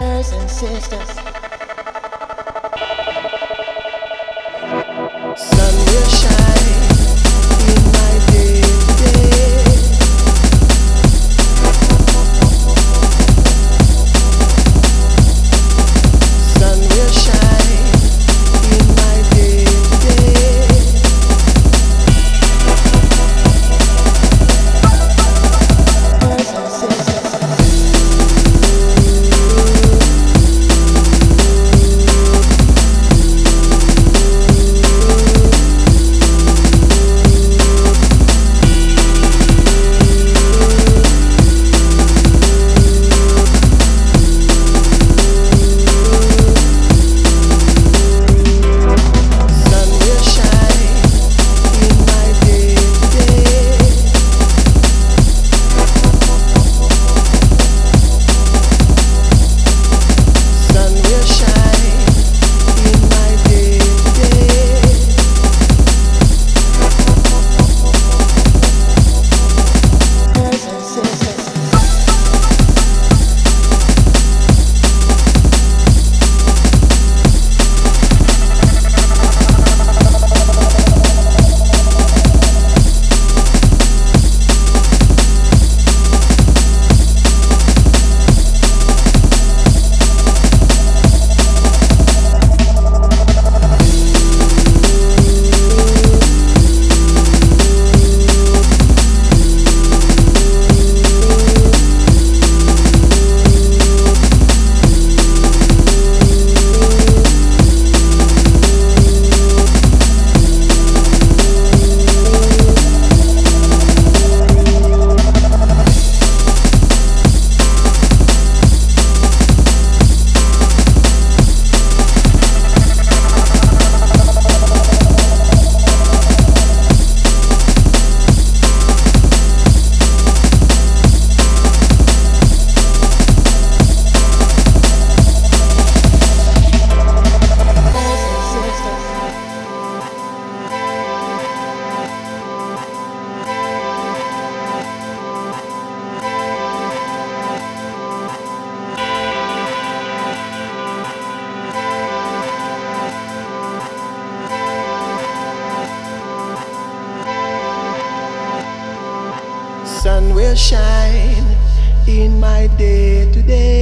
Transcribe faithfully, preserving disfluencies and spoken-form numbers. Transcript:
brothers and sisters. Sun will shine in my day. Sun will shine in my day. Brothers and sisters. Sun will shine in my day today.